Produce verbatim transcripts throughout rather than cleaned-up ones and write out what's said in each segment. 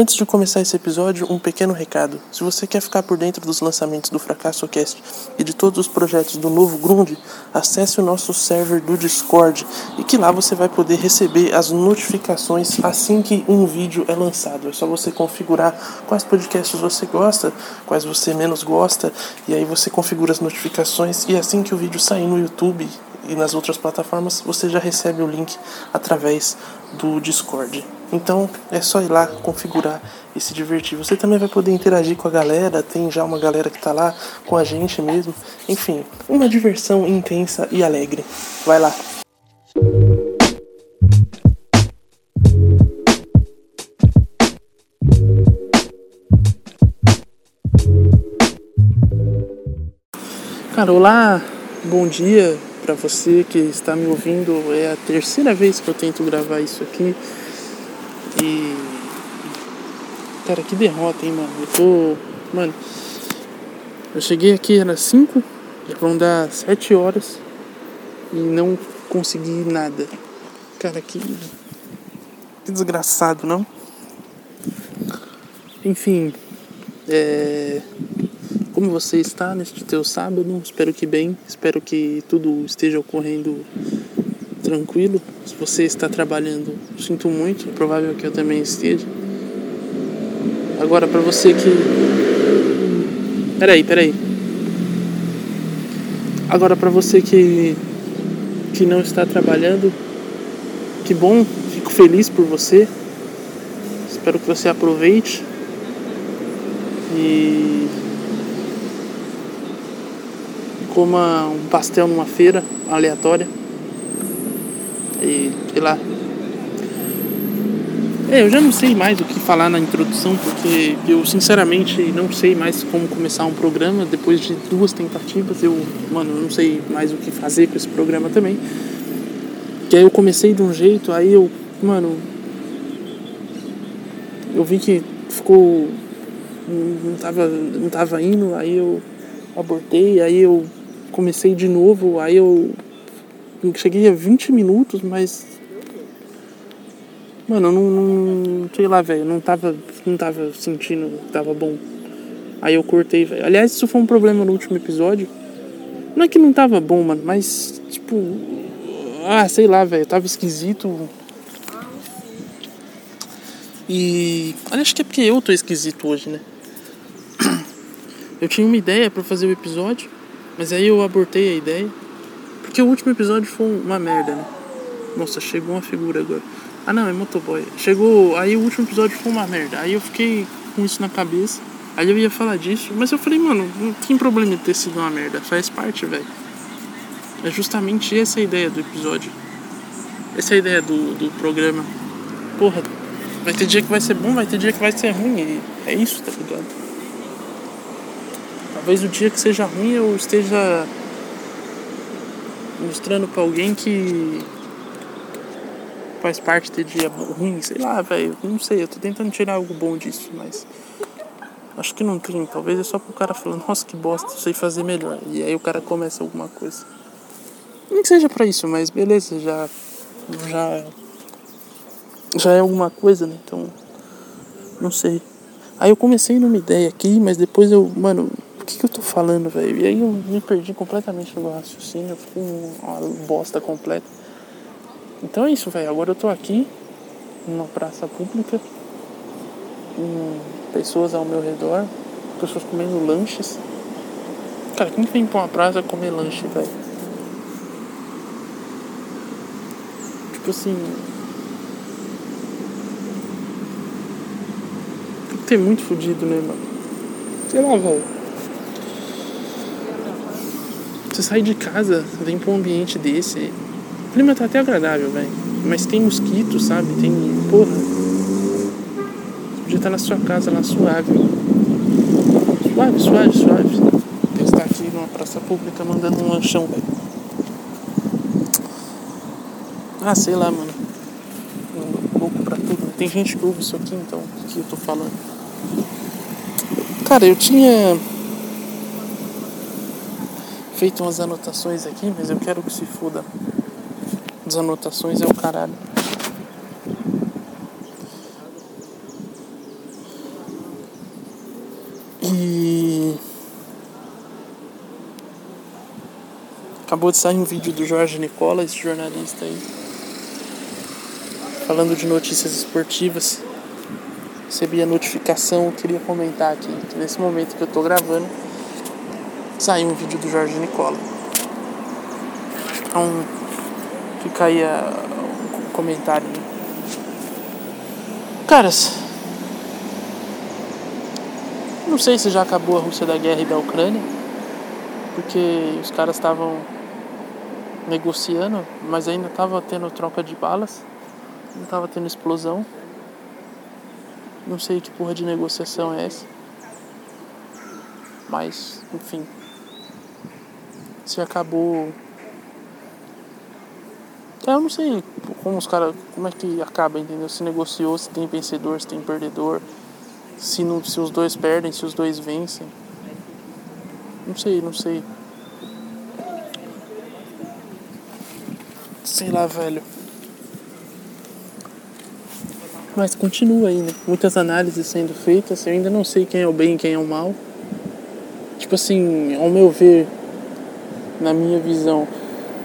Antes de começar esse episódio, um pequeno recado. Se você quer ficar por dentro dos lançamentos do FracassoCast e de todos os projetos do novo Grund, acesse o nosso server do Discord e que lá você vai poder receber as notificações assim que um vídeo é lançado. É só você configurar quais podcasts você gosta, quais você menos gosta, e aí você configura as notificações e assim que o vídeo sair no YouTube e nas outras plataformas, você já recebe o link através do Discord. Então é só ir lá, configurar e se divertir. Você também vai poder interagir com a galera, tem já uma galera que tá lá com a gente mesmo. Enfim, uma diversão intensa e alegre. Vai lá! Cara, olá! Bom dia pra você que está me ouvindo. É a terceira vez que eu tento gravar isso aqui. E, cara, que derrota, hein, mano. Eu tô, mano, eu cheguei aqui, era cinco, já vão dar sete horas e não consegui nada. Cara, que, que desgraçado, não? Enfim, é... como você está neste teu sábado? Espero que bem, espero que tudo esteja ocorrendo tranquilo. Se você está trabalhando, sinto muito, é provável que eu também esteja. Agora, para você que... Peraí, peraí. Agora, para você que... que não está trabalhando, que bom, fico feliz por você. Espero que você aproveite. E... coma um pastel numa feira aleatória. E, sei lá. É, eu já não sei mais o que falar na introdução, porque eu sinceramente não sei mais como começar um programa. Depois de duas tentativas, eu, mano, eu não sei mais o que fazer com esse programa também. Que aí eu comecei de um jeito, aí eu, mano, eu vi que ficou, não tava, não tava indo, aí eu abortei, aí eu comecei de novo, aí eu cheguei a vinte minutos, mas... mano, eu não, não... sei lá, velho. Não tava, não tava sentindo que tava bom. Aí eu cortei, velho. Aliás, isso foi um problema no último episódio. Não é que não tava bom, mano, mas... tipo... ah, sei lá, velho. Tava esquisito. E... acho que é porque eu tô esquisito hoje, né? Eu tinha uma ideia pra fazer o episódio, mas aí eu abortei a ideia. Porque o último episódio foi uma merda, né? Nossa, chegou uma figura agora. Ah, não, é motoboy. Chegou... aí o último episódio foi uma merda. Aí eu fiquei com isso na cabeça. Aí eu ia falar disso. Mas eu falei, mano, não tem problema de ter sido uma merda. Faz parte, velho. É justamente essa a ideia do episódio. Essa é a ideia do, do programa. Porra, vai ter dia que vai ser bom, vai ter dia que vai ser ruim. E é isso, tá ligado? Talvez o dia que seja ruim eu esteja... mostrando pra alguém que faz parte de dia ruim, sei lá, velho. Não sei, eu tô tentando tirar algo bom disso, mas acho que não tem. Talvez é só pro cara falando, nossa, que bosta, eu sei fazer melhor. E aí o cara começa alguma coisa. Nem que seja pra isso, mas beleza, já, já, já é alguma coisa, né? Então, não sei. Aí eu comecei numa ideia aqui, mas depois eu, mano... o que, que eu tô falando, velho? E aí eu me perdi completamente no raciocínio, eu fiquei uma bosta completa. Então é isso, velho. Agora eu tô aqui, numa praça pública, com pessoas ao meu redor, pessoas comendo lanches. Cara, quem vem pra uma praça comer lanche, velho? Tipo assim... tem que ter muito fudido, né, mano? Sei lá, velho. Você sai de casa, vem pra um ambiente desse. O clima tá até agradável, velho. Mas tem mosquito, sabe? Tem... porra. Você podia estar na sua casa lá, suave. Suave, suave, suave. Tem que estar aqui numa praça pública mandando um lanchão, velho. Ah, sei lá, mano. Um pouco pra tudo. Tem gente que ouve isso aqui, então. O que eu tô falando? Cara, eu tinha... feito umas anotações aqui, mas eu quero que se foda. As anotações é o caralho. E acabou de sair um vídeo do Jorge Nicola, esse jornalista aí, falando de notícias esportivas. Recebi a notificação, eu queria comentar aqui, que nesse momento que eu tô gravando, saiu um vídeo do Jorge Nicola. Então, fica aí um comentário. Caras, não sei se já acabou a Rússia da guerra e da Ucrânia, porque os caras estavam negociando, mas ainda tava tendo troca de balas, não tava tendo explosão. Não sei que porra de negociação é essa. Mas, enfim. Se acabou... Eu não sei como os caras... Como é que acaba, entendeu? Se negociou, se tem vencedor, se tem perdedor. Se, não, se os dois perdem, se os dois vencem. Não sei, não sei. Sei lá, velho. Mas continua ainda, né? Muitas análises sendo feitas, eu ainda não sei quem é o bem e quem é o mal. Tipo assim, ao meu ver, na minha visão,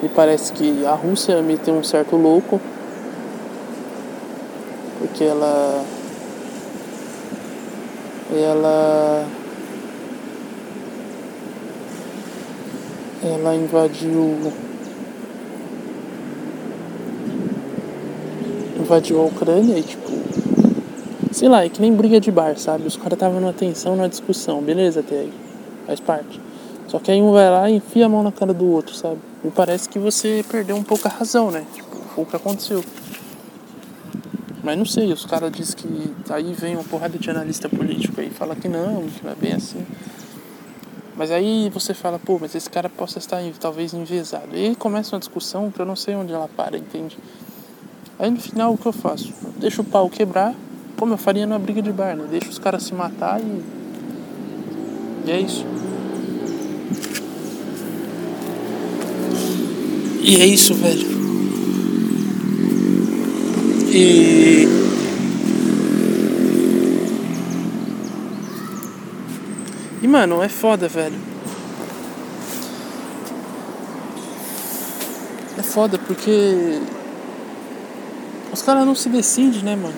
me parece que a Rússia meteu um certo louco, porque ela, ela, ela invadiu, invadiu a Ucrânia e tipo, sei lá, é que nem briga de bar, sabe? Os caras estavam na tensão, na discussão, beleza até aí, faz parte. Só que aí um vai lá e enfia a mão na cara do outro, sabe? Me parece que você perdeu um pouco a razão, né? Tipo, foi o que aconteceu. Mas não sei, os caras dizem que... Aí vem uma porrada de analista político aí, fala que não, que não é bem assim. Mas aí você fala, pô, mas esse cara possa estar talvez enviesado. E aí começa uma discussão que eu não sei onde ela para, entende? Aí no final o que eu faço? Deixo o pau quebrar, como eu faria numa briga de bar, né? Deixo os caras se matar e... E é isso. E é isso, velho. E... E, mano, é foda, velho. É foda porque... Os caras não se decidem, né, mano?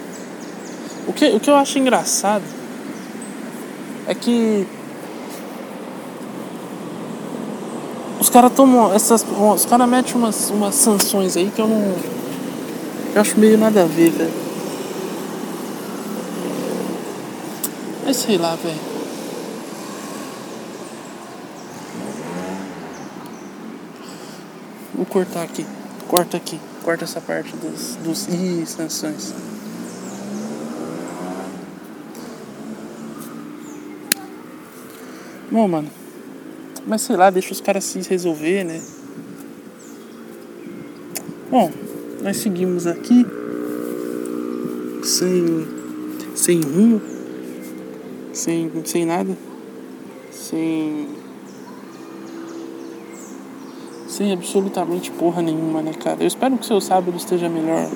O que, o que eu acho engraçado é que... Os caras tomam essas... Os caras metem umas, umas sanções aí que eu não... Eu acho meio nada a ver, velho. Mas sei lá, velho. Vou cortar aqui. Corta aqui. Corta essa parte dos... dos ih, sanções. Bom, mano. Mas sei lá, deixa os caras se resolver, né? Bom, nós seguimos aqui. Sem... Sem rumo. Sem, sem nada. Sem... Sem absolutamente porra nenhuma, né, cara? Eu espero que seu sábado esteja melhor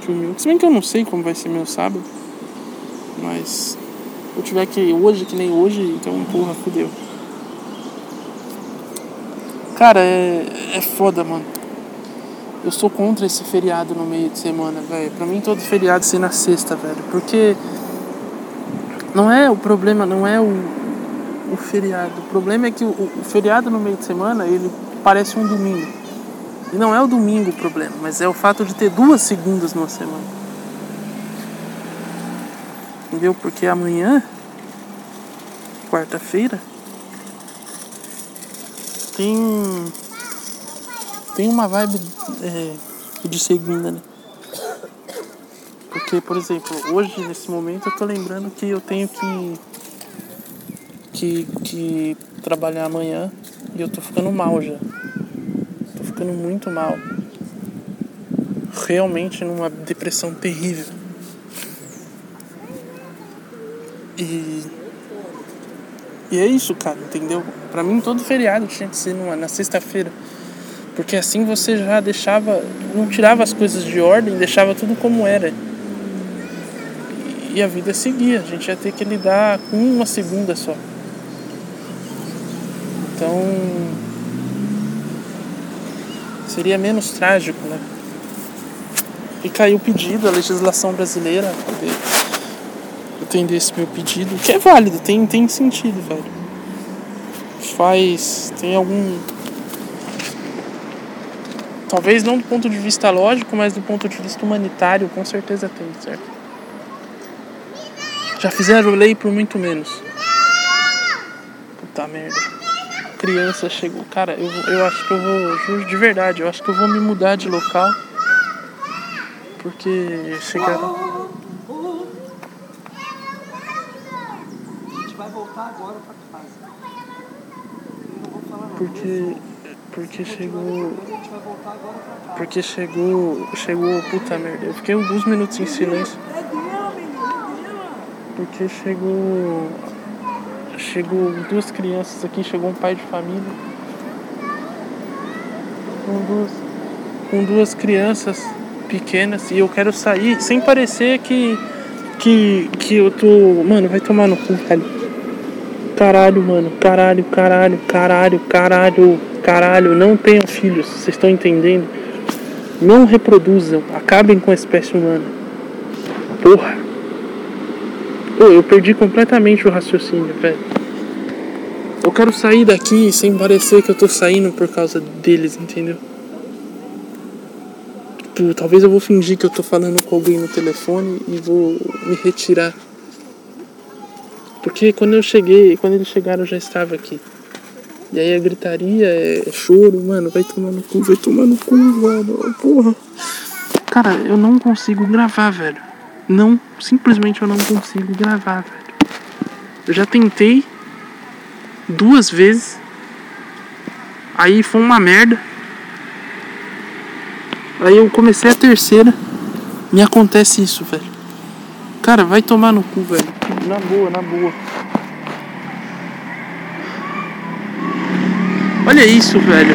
que o meu. Se bem que eu não sei como vai ser meu sábado. Mas... eu tiver que hoje, que nem hoje, então porra, fudeu. Cara, é, é foda, mano. Eu sou contra esse feriado no meio de semana, velho. Pra mim todo feriado ser na sexta, velho. Porque não é o problema, não é o, o feriado. O problema é que o, o feriado no meio de semana, ele parece um domingo. E não é o domingo o problema, mas é o fato de ter duas segundas numa semana. Entendeu? Porque amanhã, quarta-feira, tem tem uma vibe é, de segunda, né? Porque, por exemplo, hoje, nesse momento, eu tô lembrando que eu tenho que, que, que trabalhar amanhã e eu tô ficando mal já. Tô ficando muito mal. Realmente numa depressão terrível. E, e é isso, cara, entendeu? Pra mim, todo feriado tinha que ser numa, na sexta-feira. Porque assim você já deixava... Não tirava as coisas de ordem, deixava tudo como era. E, e a vida seguia. A gente ia ter que lidar com uma segunda só. Então, seria menos trágico, né? E caiu o pedido, a legislação brasileira, poder atender esse meu pedido, que é válido, tem, tem sentido, velho. Faz, tem algum... Talvez não do ponto de vista lógico, mas do ponto de vista humanitário, com certeza tem, certo? Já fizeram lei por muito menos. Puta merda. Criança chegou. Cara, eu, eu acho que eu vou... Juro de verdade, eu acho que eu vou me mudar de local. Porque chegaram... A gente vai voltar agora pra casa. Não vou falar nada. Porque... Porque chegou... Porque chegou... Chegou... Puta merda. Eu fiquei alguns minutos em silêncio. Porque chegou... Chegou duas crianças aqui. Chegou um pai de família. Com duas... Com duas crianças pequenas. E eu quero sair sem parecer que... Que... Que eu tô... Mano, vai tomar no cu, cara. Caralho, mano. Caralho, caralho, caralho, caralho. Caralho, não tenham filhos, vocês estão entendendo? Não reproduzam, acabem com a espécie humana. Porra. Pô, eu perdi completamente o raciocínio, velho. Eu quero sair daqui sem parecer que eu tô saindo por causa deles, entendeu? Tipo, talvez eu vou fingir que eu tô falando com alguém no telefone e vou me retirar. Porque quando eu cheguei, quando eles chegaram eu já estava aqui. E aí a gritaria, é choro, mano, vai tomar no cu, vai tomar no cu, mano, porra. Cara, eu não consigo gravar, velho. Não, simplesmente eu não consigo gravar, velho. Eu já tentei duas vezes. Aí foi uma merda. Aí eu comecei a terceira. Me acontece isso, velho. Cara, vai tomar no cu, velho. Na boa, na boa. Olha isso, velho.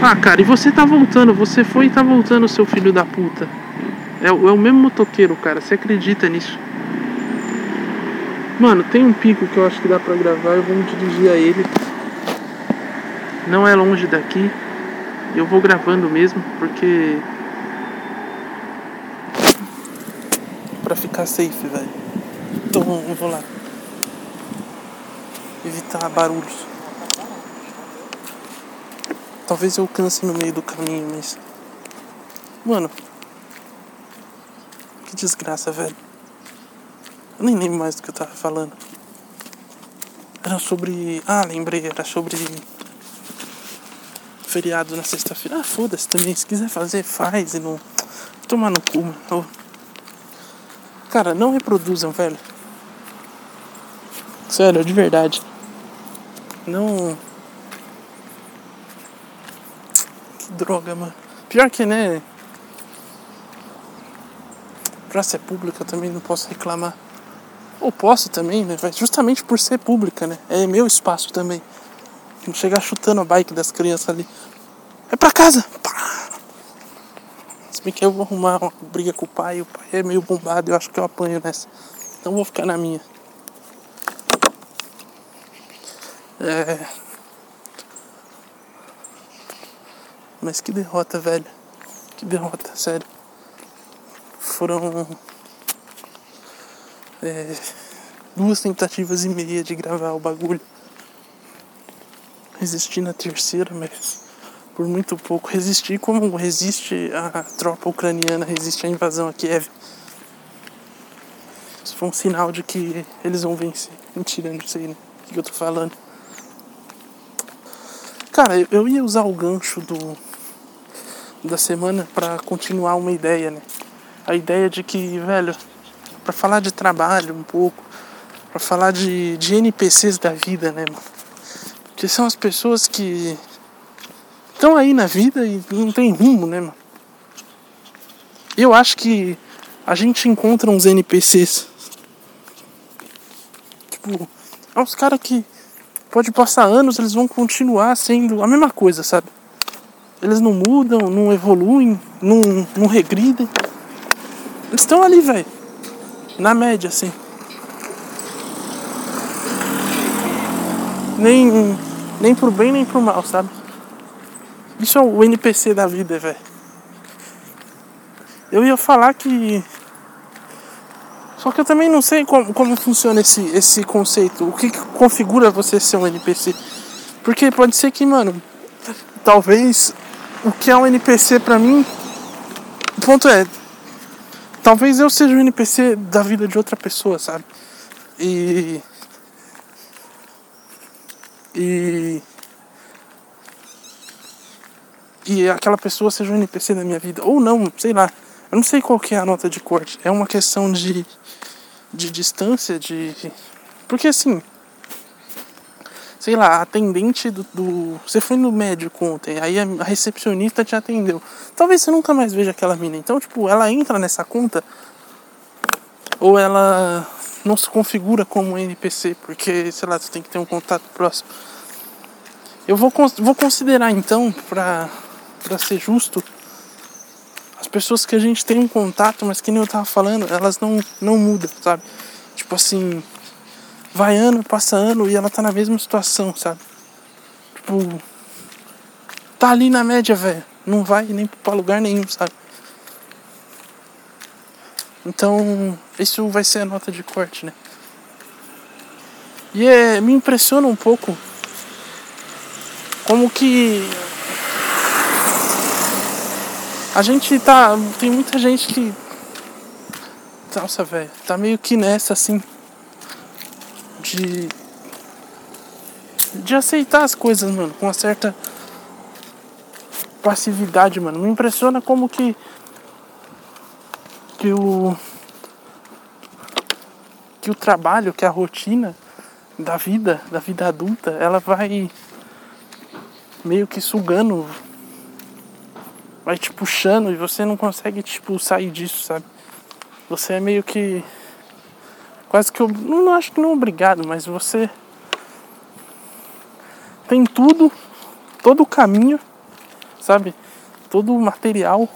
Ah, cara, e você tá voltando. Você foi e tá voltando, seu filho da puta. É, é o mesmo motoqueiro, cara. Você acredita nisso? Mano, tem um pico que eu acho que dá pra gravar. Eu vou me dirigir a ele. Não é longe daqui. Eu vou gravando mesmo, porque... Pra ficar safe, velho. Então, eu vou lá. Evitar barulhos. Talvez eu canse no meio do caminho, mas... Mano... Que desgraça, velho. Eu nem lembro mais do que eu tava falando. Era sobre... Ah, lembrei. Era sobre... Feriado na sexta-feira. Ah, foda-se também. Se quiser fazer, faz. E não... Tomar no cu, mano. Cara, não reproduzam, velho. Sério, de verdade. Não... Droga, mano. Pior que, né? Pra ser pública também não posso reclamar. Ou posso também, né? Justamente por ser pública, né? É meu espaço também. Não chegar chutando a bike das crianças ali. É pra casa! Pá! Se bem que eu vou arrumar uma briga com o pai. O pai é meio bombado, eu acho que eu apanho nessa. Então vou ficar na minha. É... Mas que derrota, velho. Que derrota, sério. Foram... É, duas tentativas e meia de gravar o bagulho. Resisti na terceira, mas... Por muito pouco. Resisti como resiste a tropa ucraniana, resiste à invasão a Kiev. Isso foi um sinal de que eles vão vencer. Mentira, não sei, né? O que eu tô falando. Cara, eu ia usar o gancho do... da semana pra continuar uma ideia, né? A ideia de que, velho, pra falar de trabalho um pouco, pra falar de, de N P Cs da vida, né, mano? Que são as pessoas que estão aí na vida e não tem rumo, né, mano? Eu acho que a gente encontra uns N P Cs. Tipo, é uns caras que pode passar anos, eles vão continuar sendo a mesma coisa, sabe? Eles não mudam, não evoluem, não, não regridem. Eles estão ali, velho. na média, assim. Nem, nem pro bem, nem pro mal, sabe? Isso é o N P C da vida, velho. Eu ia falar que... Só que eu também não sei como, como funciona esse, esse conceito. O que, que configura você ser um N P C? Porque pode ser que, mano... Talvez... O que é um N P C pra mim... O ponto é... Talvez eu seja um N P C da vida de outra pessoa, sabe? E... E... E aquela pessoa seja um N P C da minha vida. Ou não, sei lá. Eu não sei qual que é a nota de corte. É uma questão de... De distância, de... Porque assim... Sei lá, a atendente do, do... Você foi no médico ontem. Aí a recepcionista te atendeu. Talvez você nunca mais veja aquela mina. Então, tipo, ela entra nessa conta... Ou ela... Não se configura como N P C. Porque, sei lá, você tem que ter um contato próximo. Eu vou, vou considerar, então, pra... Pra ser justo, as pessoas que a gente tem um contato, mas que nem eu tava falando, elas não, não mudam, sabe? Tipo assim, vai ano, passa ano e ela tá na mesma situação, sabe? Tipo, tá ali na média, velho. Não vai nem pra lugar nenhum, sabe? Então, isso vai ser a nota de corte, né? E é, me impressiona um pouco como que... A gente tá... Tem muita gente que... Nossa, velho. Tá meio que nessa, assim. De... De aceitar as coisas, mano. Com uma certa... Passividade, mano. Me impressiona como que... Que o... Que o trabalho, que a rotina... Da vida, da vida adulta... Ela vai... Meio que sugando... Vai te puxando e você não consegue, tipo, sair disso, sabe? Você é meio que... Quase que... eu não acho que não obrigado, mas você... Tem tudo, todo o caminho, sabe? Todo o material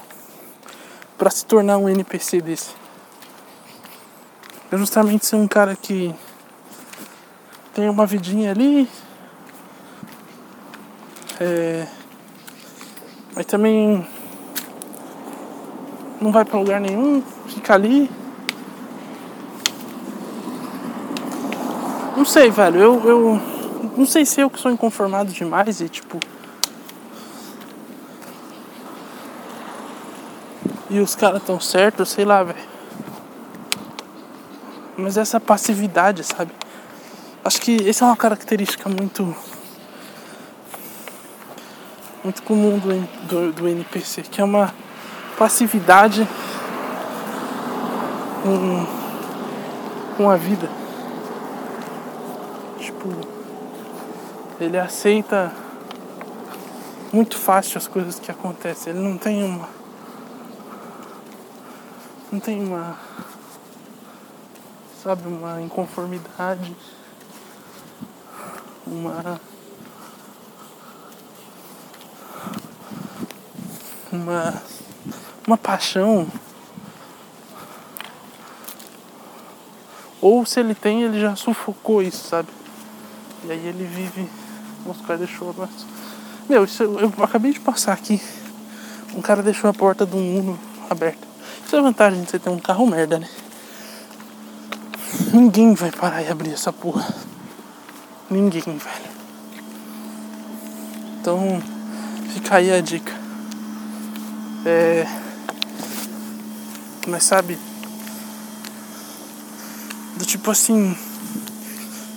pra se tornar um N P C desse. É justamente ser um cara que... Tem uma vidinha ali... É... Mas também não vai pra lugar nenhum, fica ali. Não sei, velho, eu, eu não sei se eu que sou inconformado demais e tipo... E os caras tão certos, sei lá, velho. Mas essa passividade, sabe? Acho que essa é uma característica muito... Muito comum do, do, do N P C, que é uma passividade com, com a vida. Tipo, ele aceita muito fácil as coisas que acontecem. Ele não tem uma. Não tem uma. Sabe, uma inconformidade. Uma. Uma, uma paixão. Ou se ele tem, ele já sufocou isso, sabe? E aí ele vive. Os caras deixou a... Meu, isso, eu acabei de passar aqui. Um cara deixou a porta do Uno aberta. Isso é a vantagem de você ter um carro merda, né? Ninguém vai parar e abrir essa porra. Ninguém, velho. Então, fica aí a dica. É, mas sabe, do tipo assim,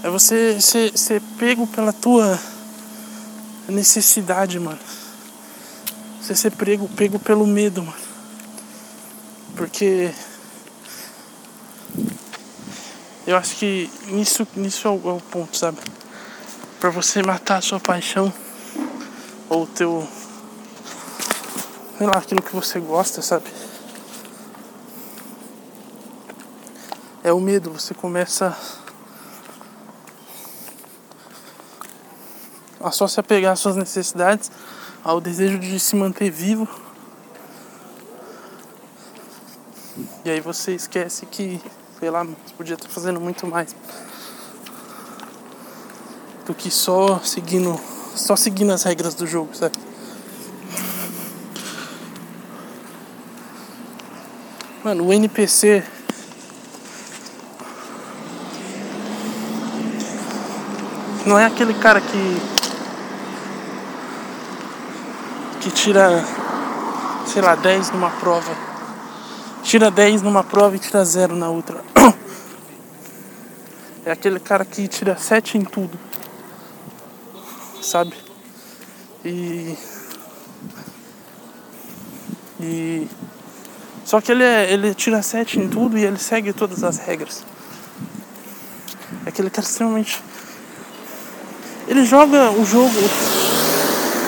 é você ser, ser pego pela tua necessidade, mano. Você ser pego, pego pelo medo, mano. Porque eu acho que nisso, nisso é, o, é o ponto, sabe? Pra você matar a sua paixão ou o teu... Sei lá, aquilo que você gosta, sabe? É o medo, você começa a só se apegar às suas necessidades, ao desejo de se manter vivo. E aí você esquece que sei lá, podia estar fazendo muito mais do que só seguindo, só seguindo as regras do jogo, sabe? Mano, o N P C não é aquele cara que que tira, sei lá, dez numa prova. Tira dez numa prova e tira zero na outra. É aquele cara que tira sete em tudo, sabe? E... E... Só que ele, é, ele tira sete em tudo e ele segue todas as regras. É aquele cara extremamente... Ele joga o jogo...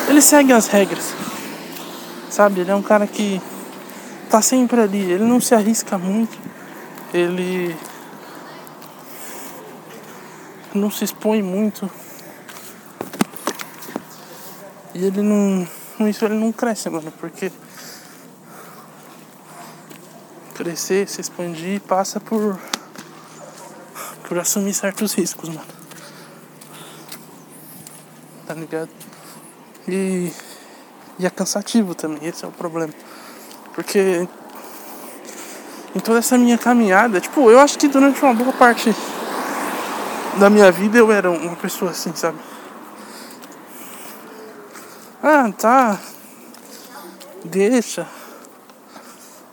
Ele segue as regras, sabe? Ele é um cara que tá sempre ali. Ele não se arrisca muito. Ele... não se expõe muito. E ele não... Com isso ele não cresce, mano. Porque... crescer, se expandir, passa por por assumir certos riscos, mano. Tá ligado? E, e é cansativo também, esse é o problema. Porque em toda essa minha caminhada, tipo, eu acho que durante uma boa parte da minha vida eu era uma pessoa assim, sabe? Ah, tá. Deixa.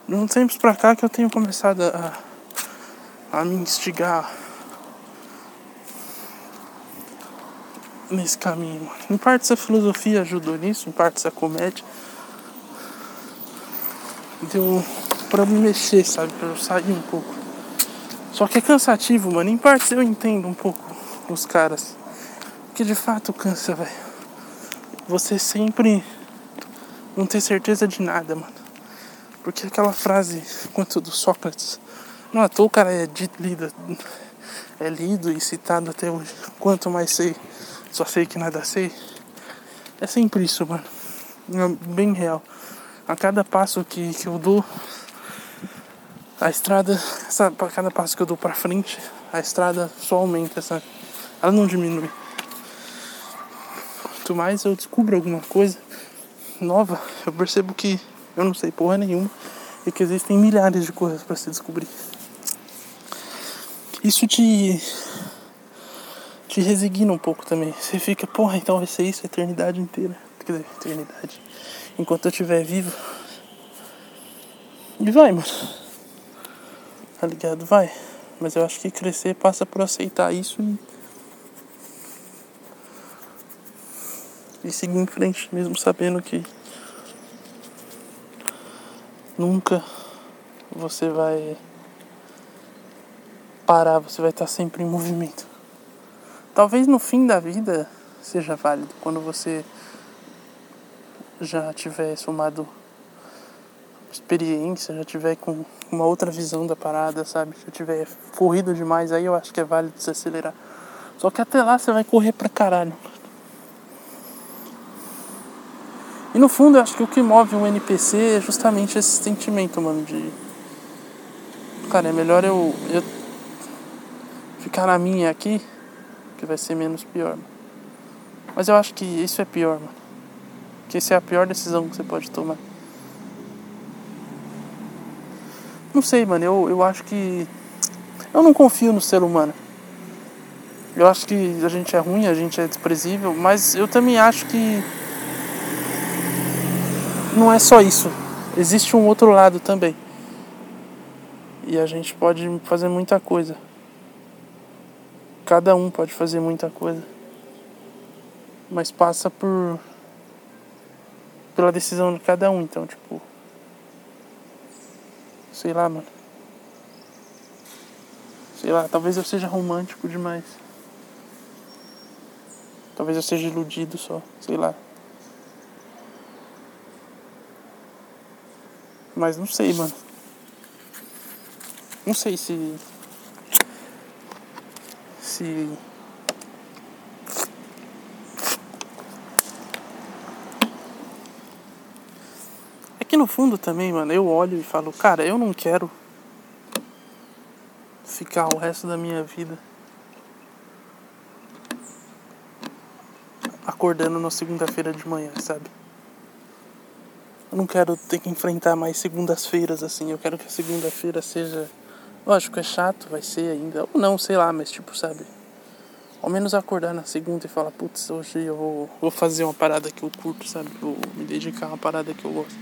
De uns tempos pra cá que eu tenho começado a, a me instigar nesse caminho, mano. Em parte essa filosofia ajudou nisso, em parte essa comédia. Deu pra me mexer, sabe? Pra eu sair um pouco. Só que é cansativo, mano. Em parte eu entendo um pouco os caras. Porque de fato cansa, velho. Você sempre não ter certeza de nada, mano. Porque aquela frase, quanto do Sócrates, não à toa o cara é, dito, lido, é lido e citado até hoje. Quanto mais sei, só sei que nada sei. É sempre isso, mano. É bem real. A cada passo que, que eu dou, a estrada, sabe, a cada passo que eu dou pra frente, a estrada só aumenta, sabe? Ela não diminui. Quanto mais eu descubro alguma coisa nova, eu percebo que eu não sei porra nenhuma e que existem milhares de coisas pra se descobrir. Isso te... te resigna um pouco também. Você fica, porra, então vai ser isso a eternidade inteira. Quer dizer, eternidade. Enquanto eu estiver vivo. E vai, mano. Tá ligado? Vai. Mas eu acho que crescer passa por aceitar isso e... e seguir em frente, mesmo sabendo que... nunca você vai parar, você vai estar sempre em movimento. Talvez no fim da vida seja válido, quando você já tiver somado experiência, já tiver com uma outra visão da parada, sabe? Se tiver corrido demais, aí eu acho que é válido se acelerar. Só que até lá você vai correr pra caralho. E no fundo, eu acho que o que move um N P C é justamente esse sentimento, mano, de... cara, é melhor eu, eu ficar na minha aqui, que vai ser menos pior, mano. Mas eu acho que isso é pior, mano. Porque isso é a pior decisão que você pode tomar. Não sei, mano, eu, eu acho que... eu não confio no ser humano. Eu acho que a gente é ruim, a gente é desprezível, mas eu também acho que... não é só isso. Existe um outro lado também. E a gente pode fazer muita coisa. Cada um pode fazer muita coisa. Mas passa por... pela decisão de cada um, então, tipo... sei lá, mano. Sei lá, talvez eu seja romântico demais. Talvez eu seja iludido só, sei lá. Mas não sei, mano. Não sei se... Se... é que no fundo também, mano, eu olho e falo... cara, eu não quero ficar o resto da minha vida acordando na segunda-feira de manhã, sabe? Eu não quero ter que enfrentar mais segundas-feiras assim. Eu quero que a segunda-feira seja... Lógico, é chato, vai ser ainda. Ou não, sei lá, mas tipo, sabe? Ao menos acordar na segunda e falar, putz, hoje eu vou, vou fazer uma parada que eu curto, sabe? Vou me dedicar a uma parada que eu gosto.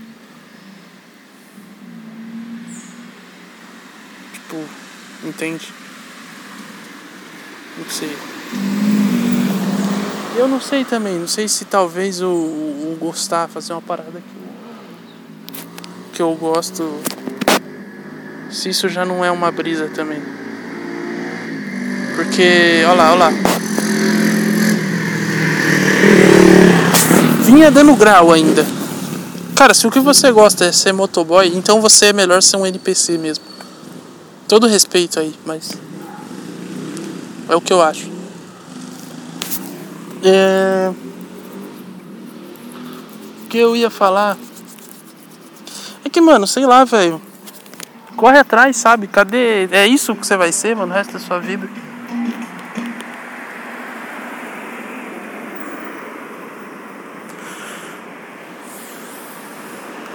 Tipo, entende? Não sei. Eu não sei também, não sei se talvez eu, eu gostar, fazer uma parada que eu... que eu gosto, se isso já não é uma brisa também. Porque, olha lá, olha lá. Vinha dando grau ainda. Cara, se o que você gosta é ser motoboy, então você é melhor ser um N P C mesmo. Todo respeito aí, mas... é o que eu acho. É... o que eu ia falar... é que, mano, sei lá, velho. Corre atrás, sabe? Cadê? É isso que você vai ser, mano, o resto da sua vida.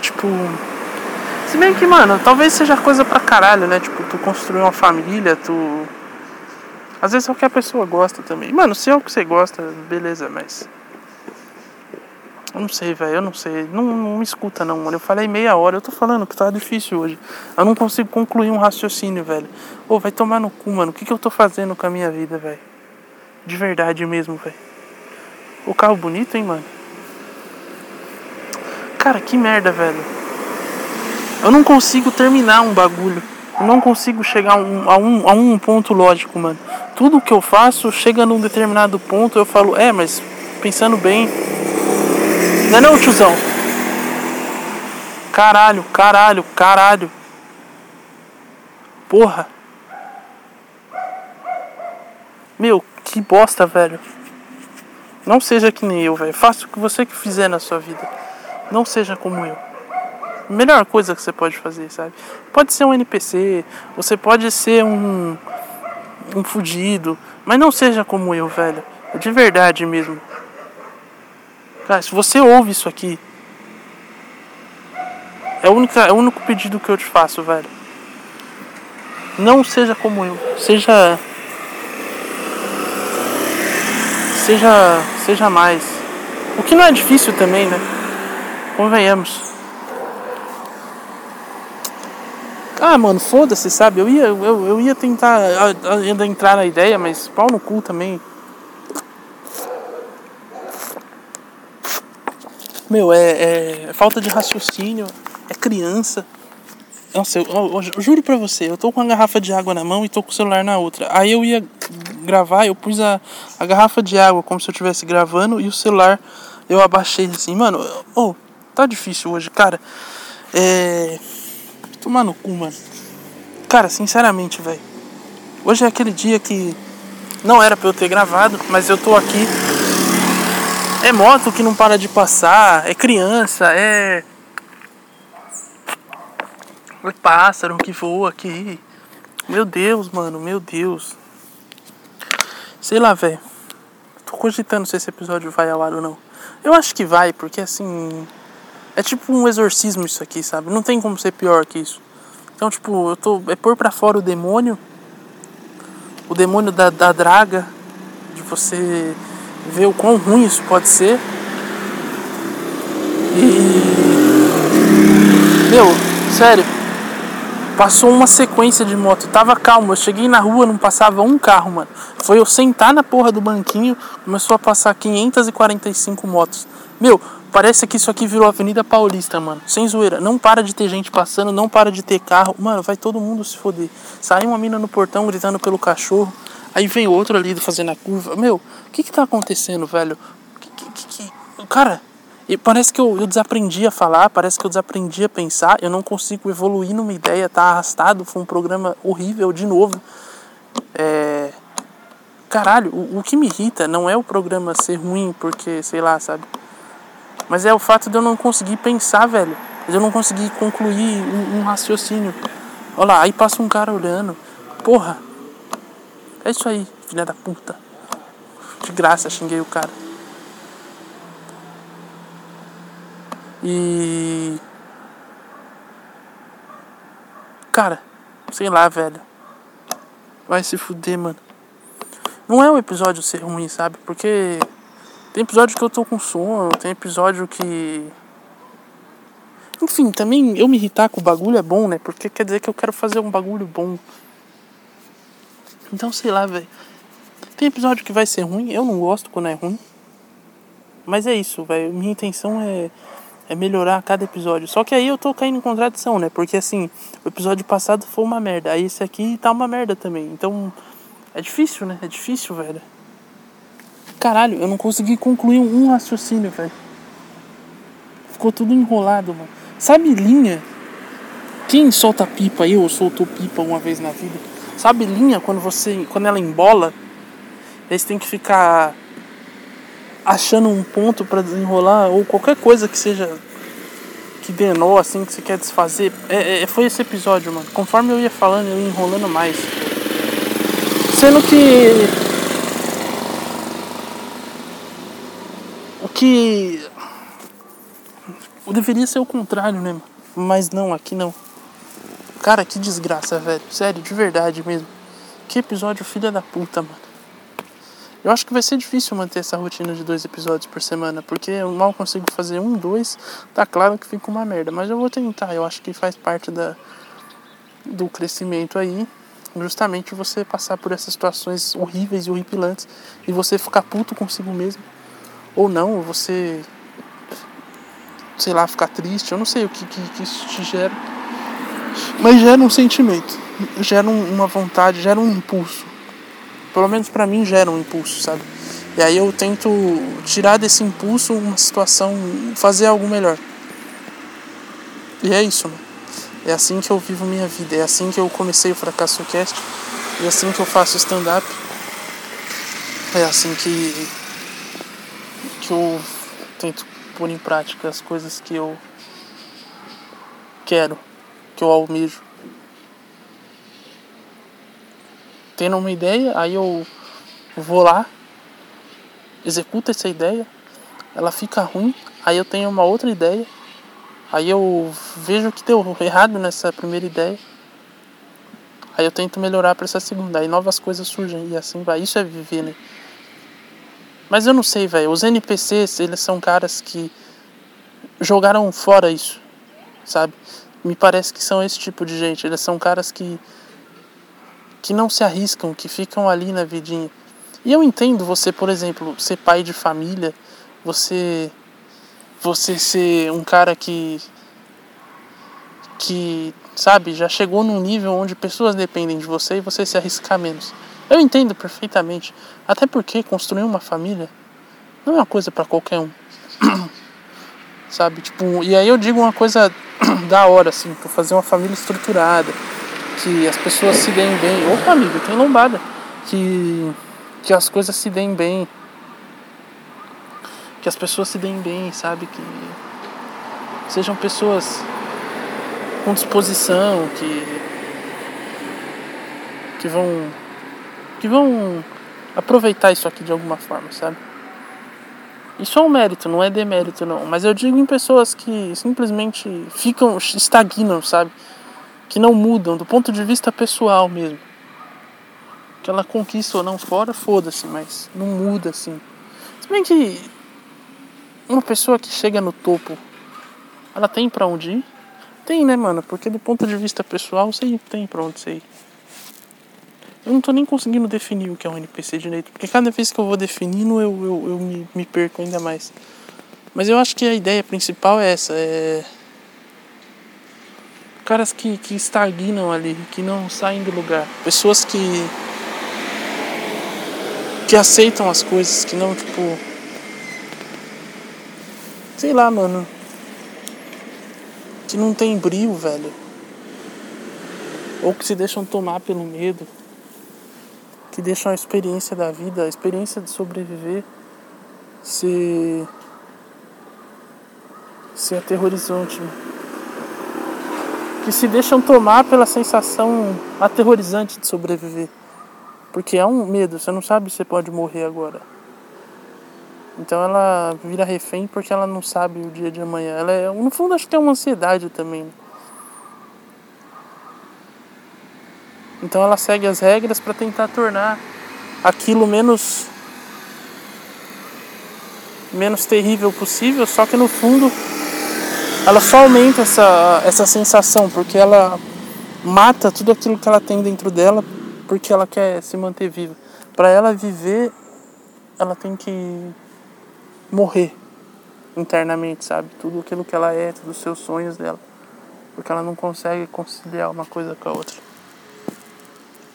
Tipo... se bem que, mano, talvez seja coisa pra caralho, né? Tipo, tu construir uma família, tu... às vezes é o que a pessoa gosta também. Mano, se é o que você gosta, beleza, mas... eu não sei, velho, eu não sei. Não, não me escuta não, mano. Eu falei meia hora, eu tô falando que tá difícil hoje. Eu não consigo concluir um raciocínio, velho. Ô, vai tomar no cu, mano. O que que eu tô fazendo com a minha vida, velho? De verdade mesmo, velho. O carro bonito, hein, mano? Cara, que merda, velho. Eu não consigo terminar um bagulho. Eu não consigo chegar a um, a um, a um ponto lógico, mano. Tudo que eu faço chega num determinado ponto, eu falo, é, mas pensando bem... não é não, tiozão? Caralho, caralho, caralho. Porra. Meu, que bosta, velho. Não seja que nem eu, velho. Faça o que você que fizer na sua vida. Não seja como eu. A melhor coisa que você pode fazer, sabe? Pode ser um N P C, você pode ser um... um fudido. Mas não seja como eu, velho. De verdade mesmo. Cara, se você ouve isso aqui, é o único, é o único pedido que eu te faço, velho. Não seja como eu. Seja... Seja... Seja mais. O que não é difícil também, né? Convenhamos. Ah, mano, foda-se, sabe? Eu ia, eu, eu ia tentar ainda entrar na ideia, mas pau no cu também. Meu, é, é, é falta de raciocínio, é criança. Nossa, eu, eu, eu juro pra você, eu tô com a garrafa de água na mão e tô com o celular na outra. Aí eu ia gravar, eu pus a, a garrafa de água como se eu estivesse gravando e o celular eu abaixei assim. Mano, oh, tá difícil hoje, cara. É... tomar no cu, mano. Cara, sinceramente, velho. Hoje é aquele dia que não era pra eu ter gravado, mas eu tô aqui... é moto que não para de passar, é criança, é... é pássaro que voa aqui. Meu Deus, mano, meu Deus. Sei lá, velho. Tô cogitando se esse episódio vai ao ar ou não. Eu acho que vai, porque assim... é tipo um exorcismo isso aqui, sabe? Não tem como ser pior que isso. Então, tipo, eu tô... é pôr pra fora o demônio. O demônio da, da draga. De você... ver o quão ruim isso pode ser. E... meu, sério. Passou uma sequência de moto. Tava calmo. Eu cheguei na rua, não passava um carro, mano. Foi eu sentar na porra do banquinho. Começou a passar quinhentas e quarenta e cinco motos. Meu, parece que isso aqui virou Avenida Paulista, mano. Sem zoeira. Não para de ter gente passando. Não para de ter carro. Mano, vai todo mundo se foder. Saiu uma mina no portão gritando pelo cachorro. Aí vem outro ali fazendo a curva. Meu, o que que tá acontecendo, velho? Que, que, que, que... cara, parece que eu, eu desaprendi a falar. Parece que eu desaprendi a pensar. Eu não consigo evoluir numa ideia. Tá arrastado. Foi um programa horrível de novo. É... caralho, o, o que me irrita não é o programa ser ruim, porque, sei lá, sabe? Mas é o fato de eu não conseguir pensar, velho. De eu não conseguir concluir um, um raciocínio. Olha lá, aí passa um cara olhando. Porra. É isso aí, filha da puta. De graça, xinguei o cara. E... Cara, sei lá, velho. Vai se fuder, mano. Não é um episódio ser ruim, sabe? Porque tem episódio que eu tô com sono, tem episódio que... Enfim, também eu me irritar com o bagulho é bom, né? Porque quer dizer que eu quero fazer um bagulho bom. Então, sei lá, velho. Tem episódio que vai ser ruim. Eu não gosto quando é ruim. Mas é isso, velho. Minha intenção é, é melhorar cada episódio. Só que aí eu tô caindo em contradição, né? Porque, assim, o episódio passado foi uma merda. Aí esse aqui tá uma merda também. Então, é difícil, né? É difícil, velho. Caralho, eu não consegui concluir um raciocínio, velho. Ficou tudo enrolado, mano. Sabe linha? Quem solta pipa, eu soltou pipa uma vez na vida. Sabe linha, quando você, quando ela embola, aí você tem que ficar achando um ponto pra desenrolar, ou qualquer coisa que seja, que dê nó, assim, que você quer desfazer. É, é, foi esse episódio, mano. Conforme eu ia falando, eu ia enrolando mais. Sendo que... O que... Deveria ser o contrário, né, mano? Mas não, aqui não. Cara, que desgraça, velho. Sério, de verdade mesmo. Que episódio filha da puta, mano. Eu acho que vai ser difícil manter essa rotina de dois episódios por semana, porque eu mal consigo fazer um, dois. Tá claro que fica uma merda, mas eu vou tentar. Eu acho que faz parte da, do crescimento aí. Justamente você passar por essas situações horríveis e horripilantes e você ficar puto consigo mesmo. Ou não, você... sei lá, ficar triste, eu não sei o que, que, que isso te gera, mas gera um sentimento, gera um, uma vontade, gera um impulso, pelo menos pra mim gera um impulso, sabe? E aí eu tento tirar desse impulso uma situação, fazer algo melhor, e é isso, mano. É assim que eu vivo minha vida, é assim que eu comecei o Fracasso Cast, é assim que eu faço stand-up, é assim que, que eu tento pôr em prática as coisas que eu quero, que eu almejo. Tendo uma ideia, aí eu vou lá, executo essa ideia, ela fica ruim, aí eu tenho uma outra ideia, aí eu vejo que deu errado nessa primeira ideia, aí eu tento melhorar para essa segunda, aí novas coisas surgem e assim vai. Isso é viver, né? Mas eu não sei, velho. Os N P Cs, eles são caras que jogaram fora isso, sabe? Me parece que são esse tipo de gente. Eles são caras que, que não se arriscam, que ficam ali na vidinha. E eu entendo você, por exemplo, ser pai de família, você, você ser um cara que, que, sabe, já chegou num nível onde pessoas dependem de você e você se arriscar menos. Eu entendo perfeitamente, até porque construir uma família não é uma coisa pra qualquer um, sabe, tipo, e aí eu digo uma coisa da hora, assim, pra fazer uma família estruturada, que as pessoas se deem bem, opa amigo, tem lombada, que, que as coisas se deem bem, que as pessoas se deem bem, sabe, que sejam pessoas com disposição, que, que vão... que vão aproveitar isso aqui de alguma forma, sabe? Isso é um mérito, não é demérito, não. Mas eu digo em pessoas que simplesmente ficam, estagnam, sabe? Que não mudam, do ponto de vista pessoal mesmo. Que ela conquista ou não fora, foda-se, mas não muda, assim. Se bem que uma pessoa que chega no topo, ela tem pra onde ir? Tem, né, mano? Porque do ponto de vista pessoal, você tem pra onde você ir. Eu não tô nem conseguindo definir o que é um N P C direito, porque cada vez que eu vou definindo eu, eu, eu me, me perco ainda mais. Mas eu acho que a ideia principal é essa, é... caras que, que estagnam ali, que não saem do lugar. Pessoas que... que aceitam as coisas, que não, tipo... sei lá, mano... que não tem brio, velho. Ou que se deixam tomar pelo medo. Que deixam a experiência da vida, a experiência de sobreviver ser, ser aterrorizante. Que se deixam tomar pela sensação aterrorizante de sobreviver. Porque é um medo, você não sabe se você pode morrer agora. Então ela vira refém porque ela não sabe o dia de amanhã. Ela é, no fundo, acho que tem uma ansiedade também. Então ela segue as regras para tentar tornar aquilo menos, menos terrível possível, só que no fundo ela só aumenta essa, essa sensação, porque ela mata tudo aquilo que ela tem dentro dela, porque ela quer se manter viva. Para ela viver, ela tem que morrer internamente, sabe? Tudo aquilo que ela é, todos os seus sonhos dela. Porque ela não consegue conciliar uma coisa com a outra.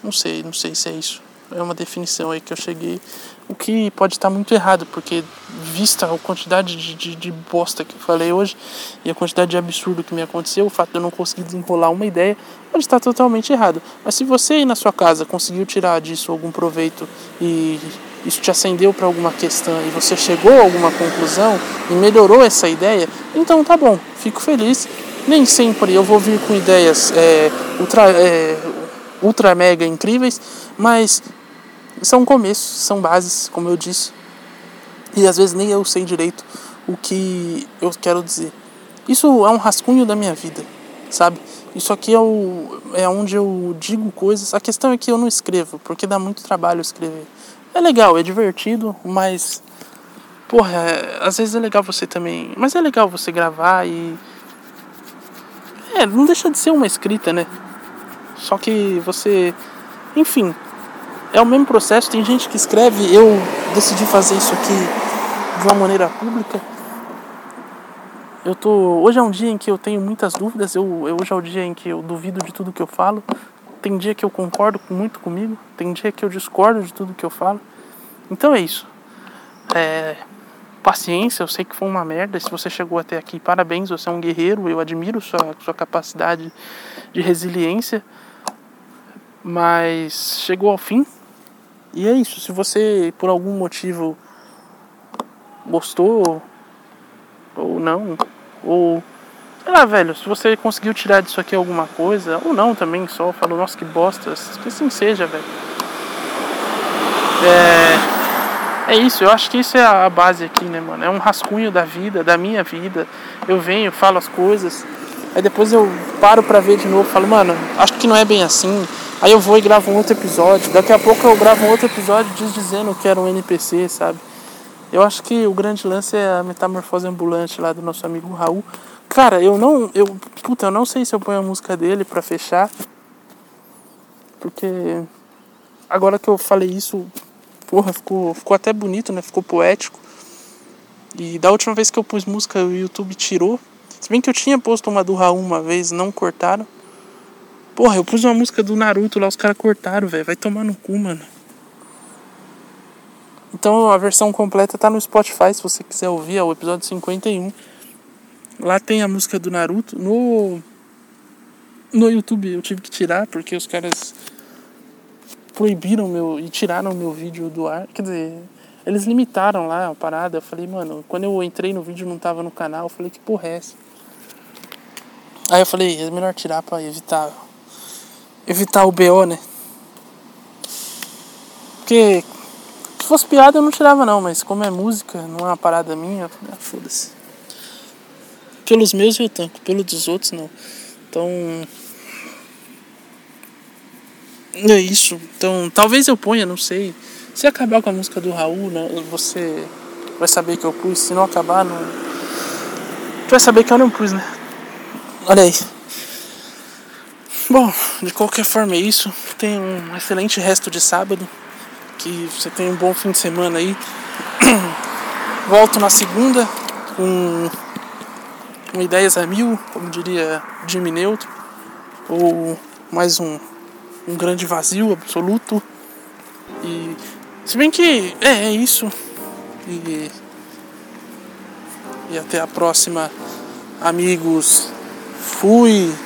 Não sei, não sei se é isso. É uma definição aí que eu cheguei. O que pode estar muito errado, porque vista a quantidade de, de, de bosta que eu falei hoje e a quantidade de absurdo que me aconteceu, o fato de eu não conseguir desenrolar uma ideia, pode estar totalmente errado. Mas se você aí na sua casa conseguiu tirar disso algum proveito e isso te acendeu para alguma questão e você chegou a alguma conclusão e melhorou essa ideia, então tá bom, fico feliz. Nem sempre eu vou vir com ideias é, ultra, é, ultra mega incríveis, mas são começos, são bases, como eu disse. E às vezes nem eu sei direito o que eu quero dizer. Isso é um rascunho da minha vida, sabe? Isso aqui é, o, é onde eu digo coisas. A questão é que eu não escrevo, porque dá muito trabalho escrever. É legal, é divertido, mas, porra, é, às vezes é legal você também... Mas é legal você gravar e... É, não deixa de ser uma escrita, né? Só que você... Enfim, é o mesmo processo. Tem gente que escreve, eu decidi fazer isso aqui de uma maneira pública. Eu tô... Hoje é um dia em que eu tenho muitas dúvidas. Eu, eu, hoje é o dia em que eu duvido de tudo que eu falo. Tem dia que eu concordo muito comigo, tem dia que eu discordo de tudo que eu falo. Então é isso. É... Paciência, eu sei que foi uma merda. Se você chegou até aqui, parabéns, você é um guerreiro. Eu admiro sua, sua capacidade de resiliência. Mas chegou ao fim. E é isso. Se você, por algum motivo, gostou ou não, ou... sei lá, velho, se você conseguiu tirar disso aqui alguma coisa, ou não também, só falou, nossa, que bosta, que assim seja, velho. É... é isso, eu acho que isso é a base aqui, né, mano? É um rascunho da vida, da minha vida. Eu venho, falo as coisas, aí depois eu paro pra ver de novo, falo, mano, acho que não é bem assim. Aí eu vou e gravo um outro episódio, daqui a pouco eu gravo um outro episódio dizendo que era um N P C, sabe? Eu acho que o grande lance é a metamorfose ambulante lá do nosso amigo Raul. Cara, eu não... Eu, puta, eu não sei se eu ponho a música dele pra fechar. Porque... Agora que eu falei isso... Porra, ficou, ficou até bonito, né? Ficou poético. E da última vez que eu pus música, o YouTube tirou. Se bem que eu tinha posto uma do Raul uma vez, não cortaram. Porra, eu pus uma música do Naruto lá, os caras cortaram, velho. Vai tomar no cu, mano. Então a versão completa tá no Spotify, se você quiser ouvir. É o episódio cinquenta e um. Lá tem a música do Naruto. No no YouTube eu tive que tirar, porque os caras proibiram meu e tiraram meu vídeo do ar. Quer dizer, eles limitaram lá a parada. Eu falei, mano, quando eu entrei no vídeo não tava no canal. Eu falei, que porra é essa? Aí eu falei, é melhor tirar pra evitar, evitar o B O, né? Porque se fosse piada eu não tirava não, mas como é música, não é uma parada minha, eu falei, ah, foda-se. Pelos meus eu tanco, pelos dos outros não. Então... é isso. Então, talvez eu ponha, não sei. Se acabar com a música do Raul, né, você vai saber que eu pus. Se não acabar, não... Tu vai saber que eu não pus, né? Olha aí. Bom, de qualquer forma é isso. Tenha um excelente resto de sábado. Que você tenha um bom fim de semana aí. Volto na segunda com... com ideias a mil, como diria Jimmy Neutron, ou mais um, um grande vazio absoluto. E se bem que é, é isso. E, e até a próxima, amigos. Fui!